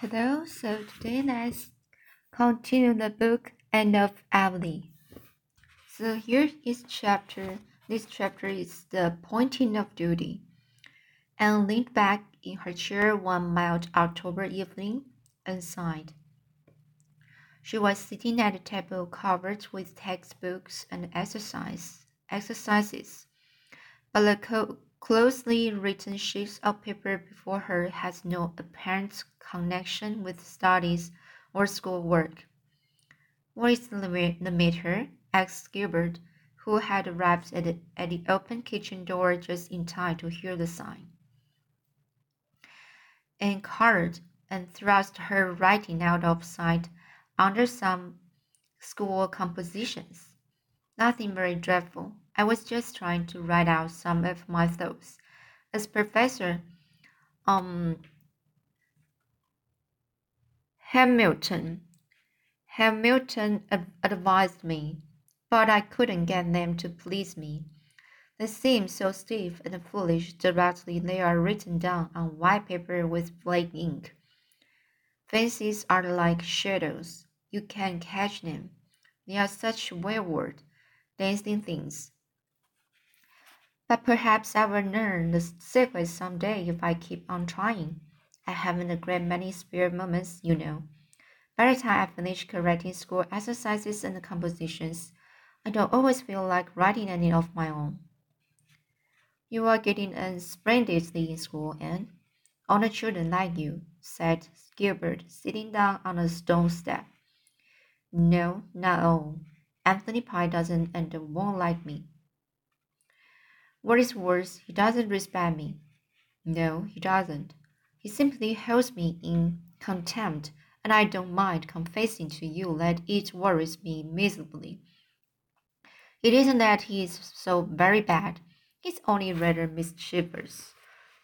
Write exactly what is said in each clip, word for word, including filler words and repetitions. Hello, so today let's continue the book End of Avonlea. So here is chapter, this chapter is the pointing of duty. Anne leaned back in her chair one mild October evening and sighed. She was sitting at a table covered with textbooks and exercise, exercises, but the co- closely written sheets of paper before her had no apparent connection with studies or schoolwork. "What is the matter?" asked Gilbert, who had arrived at the, at the open kitchen door just in time to hear the sign. Anne coloured and thrust her writing out of sight under some school compositions. "Nothing very dreadful. I was just trying to write out some of my thoughts. As Professor um, Hamilton Hamilton ad- advised me, but I couldn't get them to please me. They seem so stiff and foolish directly they are written down on white paper with black ink. Faces are like shadows. You can't catch them. They are such wayward, dancing things. But perhaps I will learn the secret some day if I keep on trying. I haven't a great many spare moments, you know. By the time I finish correcting school exercises and compositions, I don't always feel like writing any of my own." "You are getting on splendidly in school, Anne. All the children like you," said Gilbert, sitting down on a stone step. "No, not all. Anthony Pye doesn't and won't like me. What is worse, he doesn't respect me." "No, he doesn't. He simply holds me in contempt. And I don't mind confessing to you that it worries me miserably. It isn't that he is so very bad. He's only rather mischievous,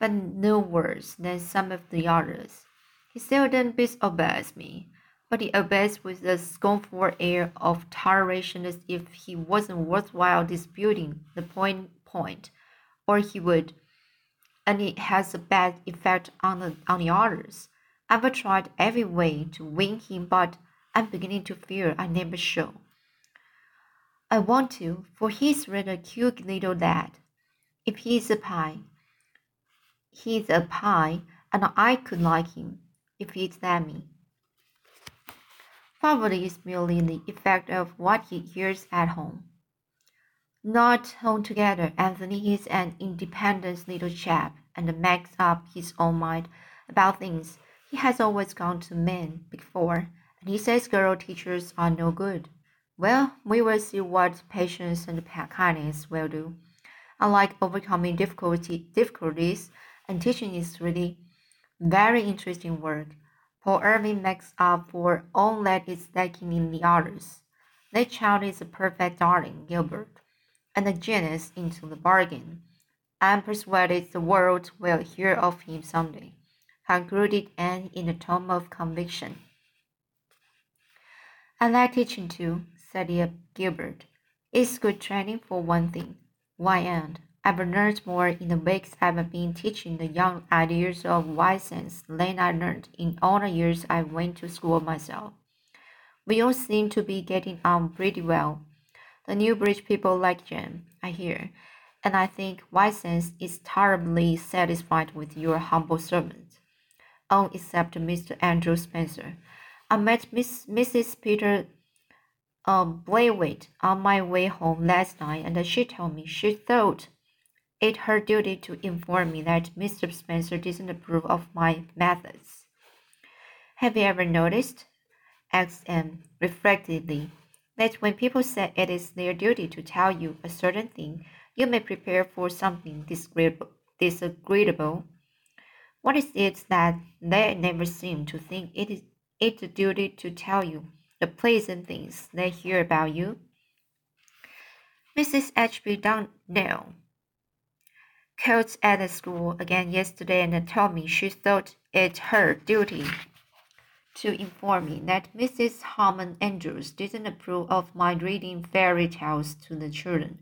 but no worse than some of the others. He seldom disobeys me, but he obeys with a scornful air of toleration as if he wasn't worthwhile disputing the point, point, or he would, and it has a bad effect on the, on the others. I've tried every way to win him, but I'm beginning to fear I never shall. I want to, for he's rather cute little lad. If he's a pie, he's a pie, and I could like him, if he'd let me. Probably it's merely the effect of what he hears at home." "Not altogether. Anthony is an independent little chap, and makes up his own mind about things. He has always gone to men before, and he says girl teachers are no good. Well, we will see what patience and kindness will do. I like overcoming difficulty, difficulties, and teaching is really very interesting work. Poor Irving makes up for all that is lacking in the others. That child is a perfect darling, Gilbert, and a genius into the bargain. I am persuaded the world will hear of him someday," concluded Anne in a tone of conviction. "I like teaching too," said Gilbert. "It's good training for one thing. Why, Anne, I've learned more in the weeks I've been teaching the young ideas of wise sense than I learned in all the years I went to school myself. We all seem to be getting on pretty well. The Newbridge people like Jim, I hear, and I think wise sense is terribly satisfied with your humble servant. All except Mister Andrew Spencer. I met Miss, Missus Peter uh, Blaywit on my way home last night, and she told me she thought it her duty to inform me that Mister Spencer didn't approve of my methods." "Have you ever noticed," asked Anne reflectively, "that when people say it is their duty to tell you a certain thing, you may prepare for something disagreeable, disagreeable? What is it that they never seem to think it is it's a duty to tell you the pleasant things they hear about you?" "Missus H. B. Dunnell coached at the school again yesterday and told me she thought it her duty to inform me that Missus Harmon Andrews didn't approve of my reading fairy tales to the children,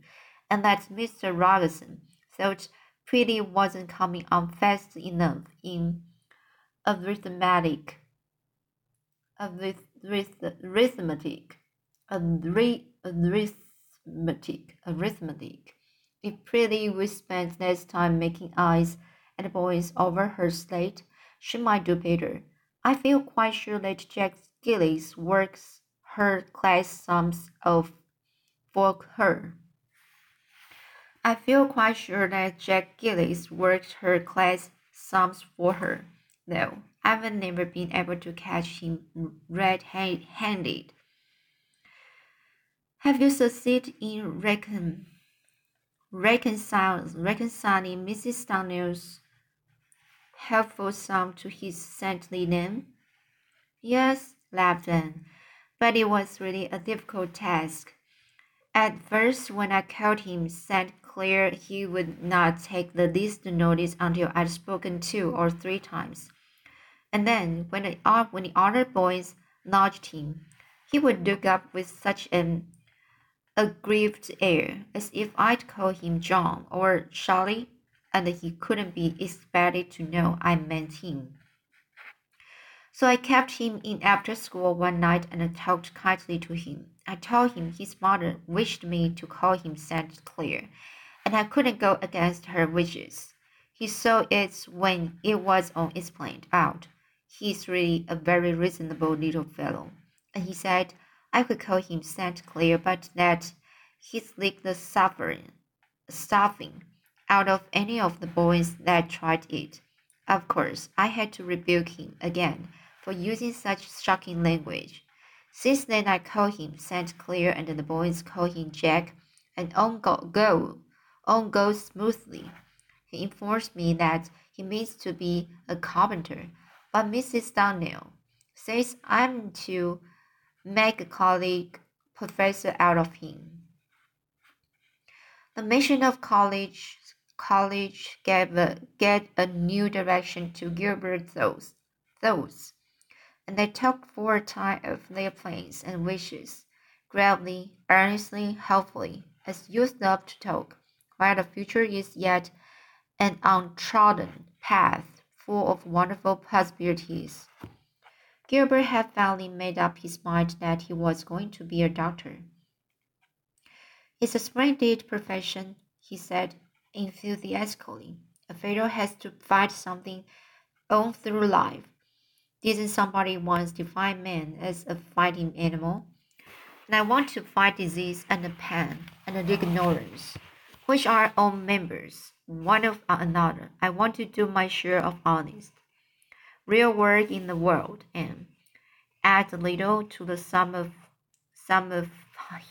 and that Mister Rogerson thought Prilly wasn't coming on fast enough in arithmetic arithmetic, arithmetic, arithmetic. If Prilly would spend less time making eyes at boys over her slate, she might do better. I feel quite sure that Jack Gillis works her class sums of for her. I feel quite sure that Jack Gillis works her class sums for her, though I've never been able to catch him red-handed. Have you succeeded in recon- reconcile- reconciling Missus Dunnell's helpful sum to his saintly name? Yes, laughed Anne, but it was really a difficult task. At first, when I called him Saint Clair, he would not take the least notice until I'd spoken two or three times. And then, when the, when the other boys nudged him, he would look up with such an aggrieved air, as if I'd called him John or Charlie, and he couldn't be expected to know I meant him. So I kept him in after school one night and talked kindly to him. I told him his mother wished me to call him Saint Clair, and I couldn't go against her wishes. He saw it when it was all explained out. He's really a very reasonable little fellow. And he said I could call him Saint Clair, but that he'd lick the suffering, stuffing out of any of the boys that tried it. Of course, I had to rebuke him again for using such shocking language. Since then, I call him Saint Clair, and the boys call him Jack, and on go, go, on goes smoothly. He informs me that he means to be a carpenter, but Missus Dunnell says I'm to make a college professor out of him. The mission of college college gave a, gave a new direction to Gilbert's thoughts. thoughts. And they talked for a time of their plans and wishes, gravely, earnestly, hopefully, as youth love to talk, while the future is yet an untrodden path full of wonderful possibilities. Gilbert had finally made up his mind that he was going to be a doctor. It's a splendid profession, he said enthusiastically. A fellow has to fight something on through life. Didn't somebody once define man as a fighting animal? And I want to fight disease and the pain and the ignorance, which are all members, one of another. I want to do my share of honest, real work in the world and add a little to the sum of sum of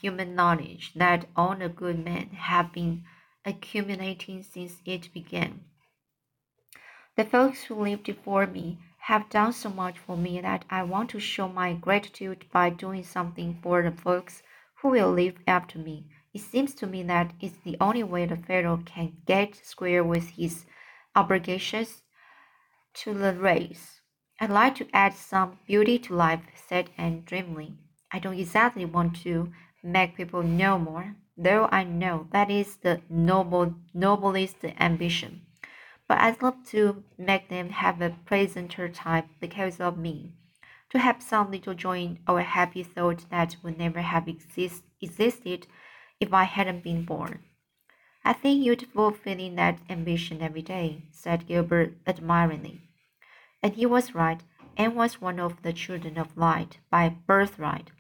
human knowledge that all the good men have been accumulating since it began. The folks who lived before me have done so much for me that I want to show my gratitude by doing something for the folks who will live after me. It seems to me that it's the only way the fellow can get square with his obligations to the race. I'd like to add some beauty to life, said Anne dreamily. I don't exactly want to make people know more, though I know that is the noble, noblest ambition. But I'd love to make them have a pleasanter time because of me, to have some little joy or happy thought that would never have exist, existed if I hadn't been born. I think you'd fulfill that ambition every day, said Gilbert admiringly. And he was right. Anne was one of the children of light by birthright.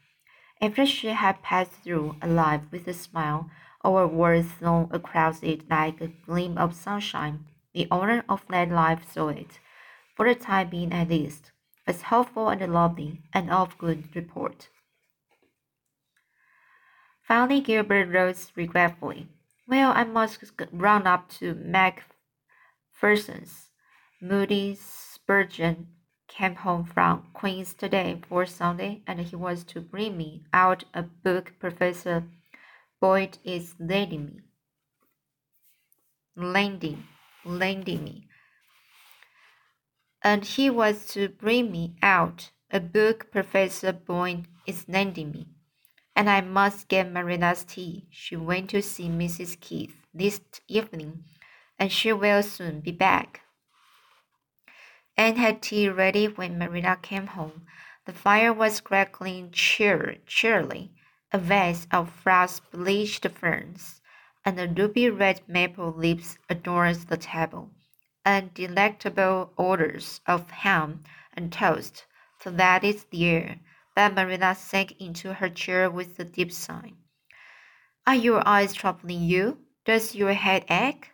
After she had passed through a life with a smile or words thrown across it like a gleam of sunshine, the owner of that life saw it, for the time being at least, as helpful and lovely and of good report. Finally, Gilbert rose regretfully. Well, I must run up to Macpherson's. Moody Spurgeon came home from Queen's today for Sunday, and he was to bring me out a book Professor Boyd is lending me. Lending. Lending me, and he was to bring me out a book Professor Boyd is lending me, and I must get Marina's tea. She went to see Missus Keith this evening, and she will soon be back. Anne had tea ready when Marina came home. The fire was crackling cheer cheerily, a vase of frost-bleached ferns and a ruby-red maple leaves adorned the table, and delectable odors of ham and toast flooded the air. But Marilla sank into her chair with a deep sigh. "Are your eyes troubling you? Does your head ache?"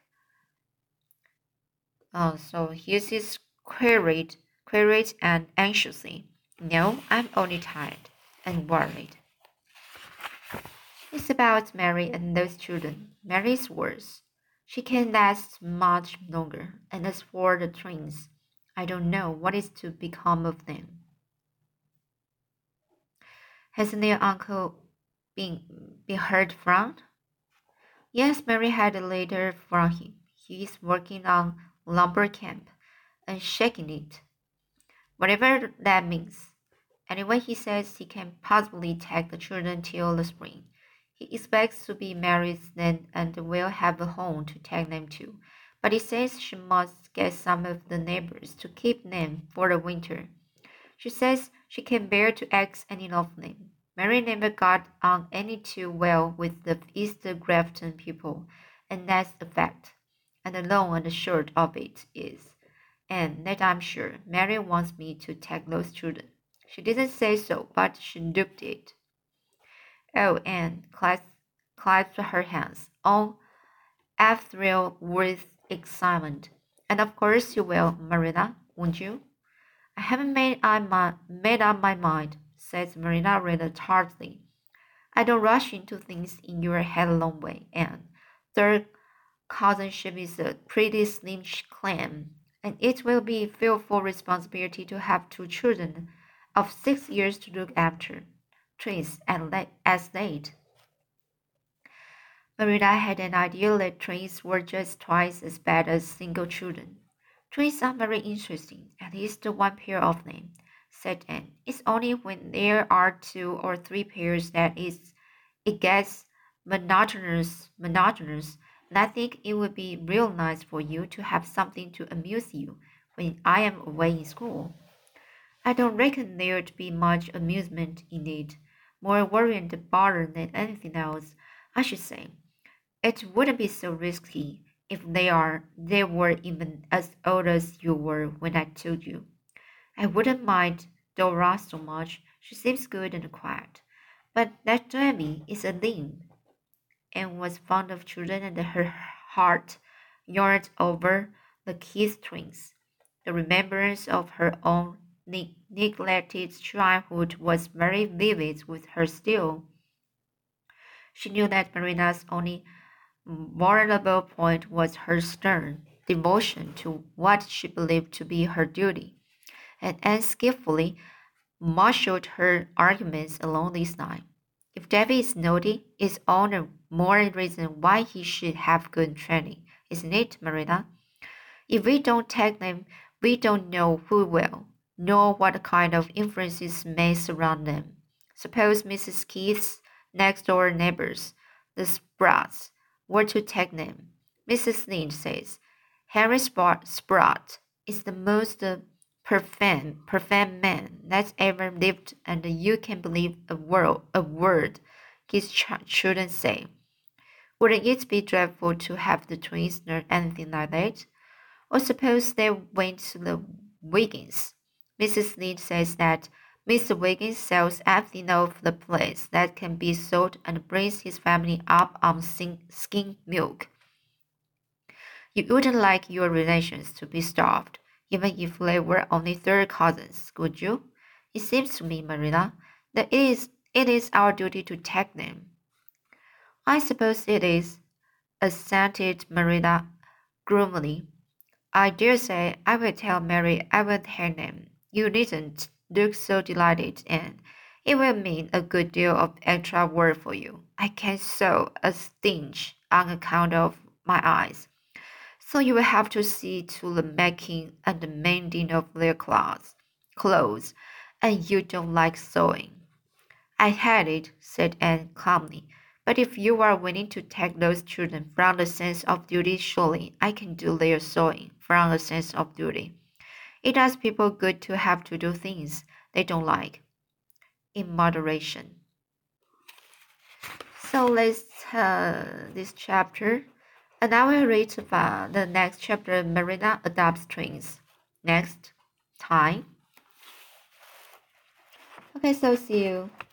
Oh, so Hughes queried, queried and anxiously. "No, I'm only tired and worried. It's about Mary and those children." Mary's words. "She can't last much longer, and as for the twins, I don't know what is to become of them." "Hasn't your uncle been, been heard from?" "Yes, Mary had a letter from him. He is working on lumber camp and shaking it, whatever that means. Anyway, he says he can possibly take the children till the spring. He expects to be married then and will have a home to take them to, but he says she must get some of the neighbors to keep them for the winter. She says she can't bear to ask any of them." Mary never got on any too well with the East Grafton people, and that's a fact. And the long and the short of it is, and that I'm sure, Mary wants me to take those children. She didn't say so, but she looked it. Oh, Anne clasped, clasped her hands, all athrill with excitement. "And of course you will, Marilla, won't you?" "I haven't made, I, my, made up my mind," says Marilla rather tartly. "I don't rush into things in your headlong way, Anne. Third cousinship is a pretty slim claim, and it will be a fearful responsibility to have two children of six years to look after, twins as late." Marilla had an idea that twins were just twice as bad as single children. "Twins are very interesting, at least one pair of them," said Anne. "It's only when there are two or three pairs that is, it gets monotonous, monotonous, and I think it would be real nice for you to have something to amuse you when I am away in school." "I don't reckon there'd be much amusement in it. More worry and bother than anything else, I should say. It wouldn't be so risky if they are, they were even as old as you were when I told you. I wouldn't mind Dora so much. She seems good and quiet. But that Davy is a limb." Anne was fond of children, and her heart yearned over the Keith twins. The remembrance of her own ne- neglected childhood was very vivid with her still. She knew that Marina's only vulnerable point was her stern devotion to what she believed to be her duty, and Anne skillfully marshaled her arguments along this line. "If Davy is naughty, it's all the more reason why he should have good training, isn't it, Marilla? If we don't take them, we don't know who will, nor what kind of influences may surround them. Suppose Missus Keith's next-door neighbors, the Sprotts, were to take them. Missus Lynch says Harry Sprott is the most uh, profane, profane man that's ever lived, and you can believe a word, a word his ch- children say. Wouldn't it be dreadful to have the twins learn anything like that? Or suppose they went to the Wiggins. Missus Lynch says that Mister Wiggins sells everything off the place that can be sold and brings his family up on skim milk. You wouldn't like your relations to be starved, even if they were only third cousins, would you? It seems to me, Marilla, that it is, it is our duty to take them." "I suppose it is," assented Marilla gloomily. "I dare say I will tell Mary I will take them. You needn't look so delighted, and it will mean a good deal of extra work for you. I can't sew a stitch on account of my eyes, so you will have to see to the making and the mending of their clothes, clothes, and you don't like sewing." "I hate it," said Anne calmly, "but if you are willing to take those children from the sense of duty, surely I can do their sewing from a sense of duty. It does people good to have to do things they don't like, in moderation. So let's uh, this chapter, and I will read about the next chapter. Marina adopts twins next time. Okay, so see you.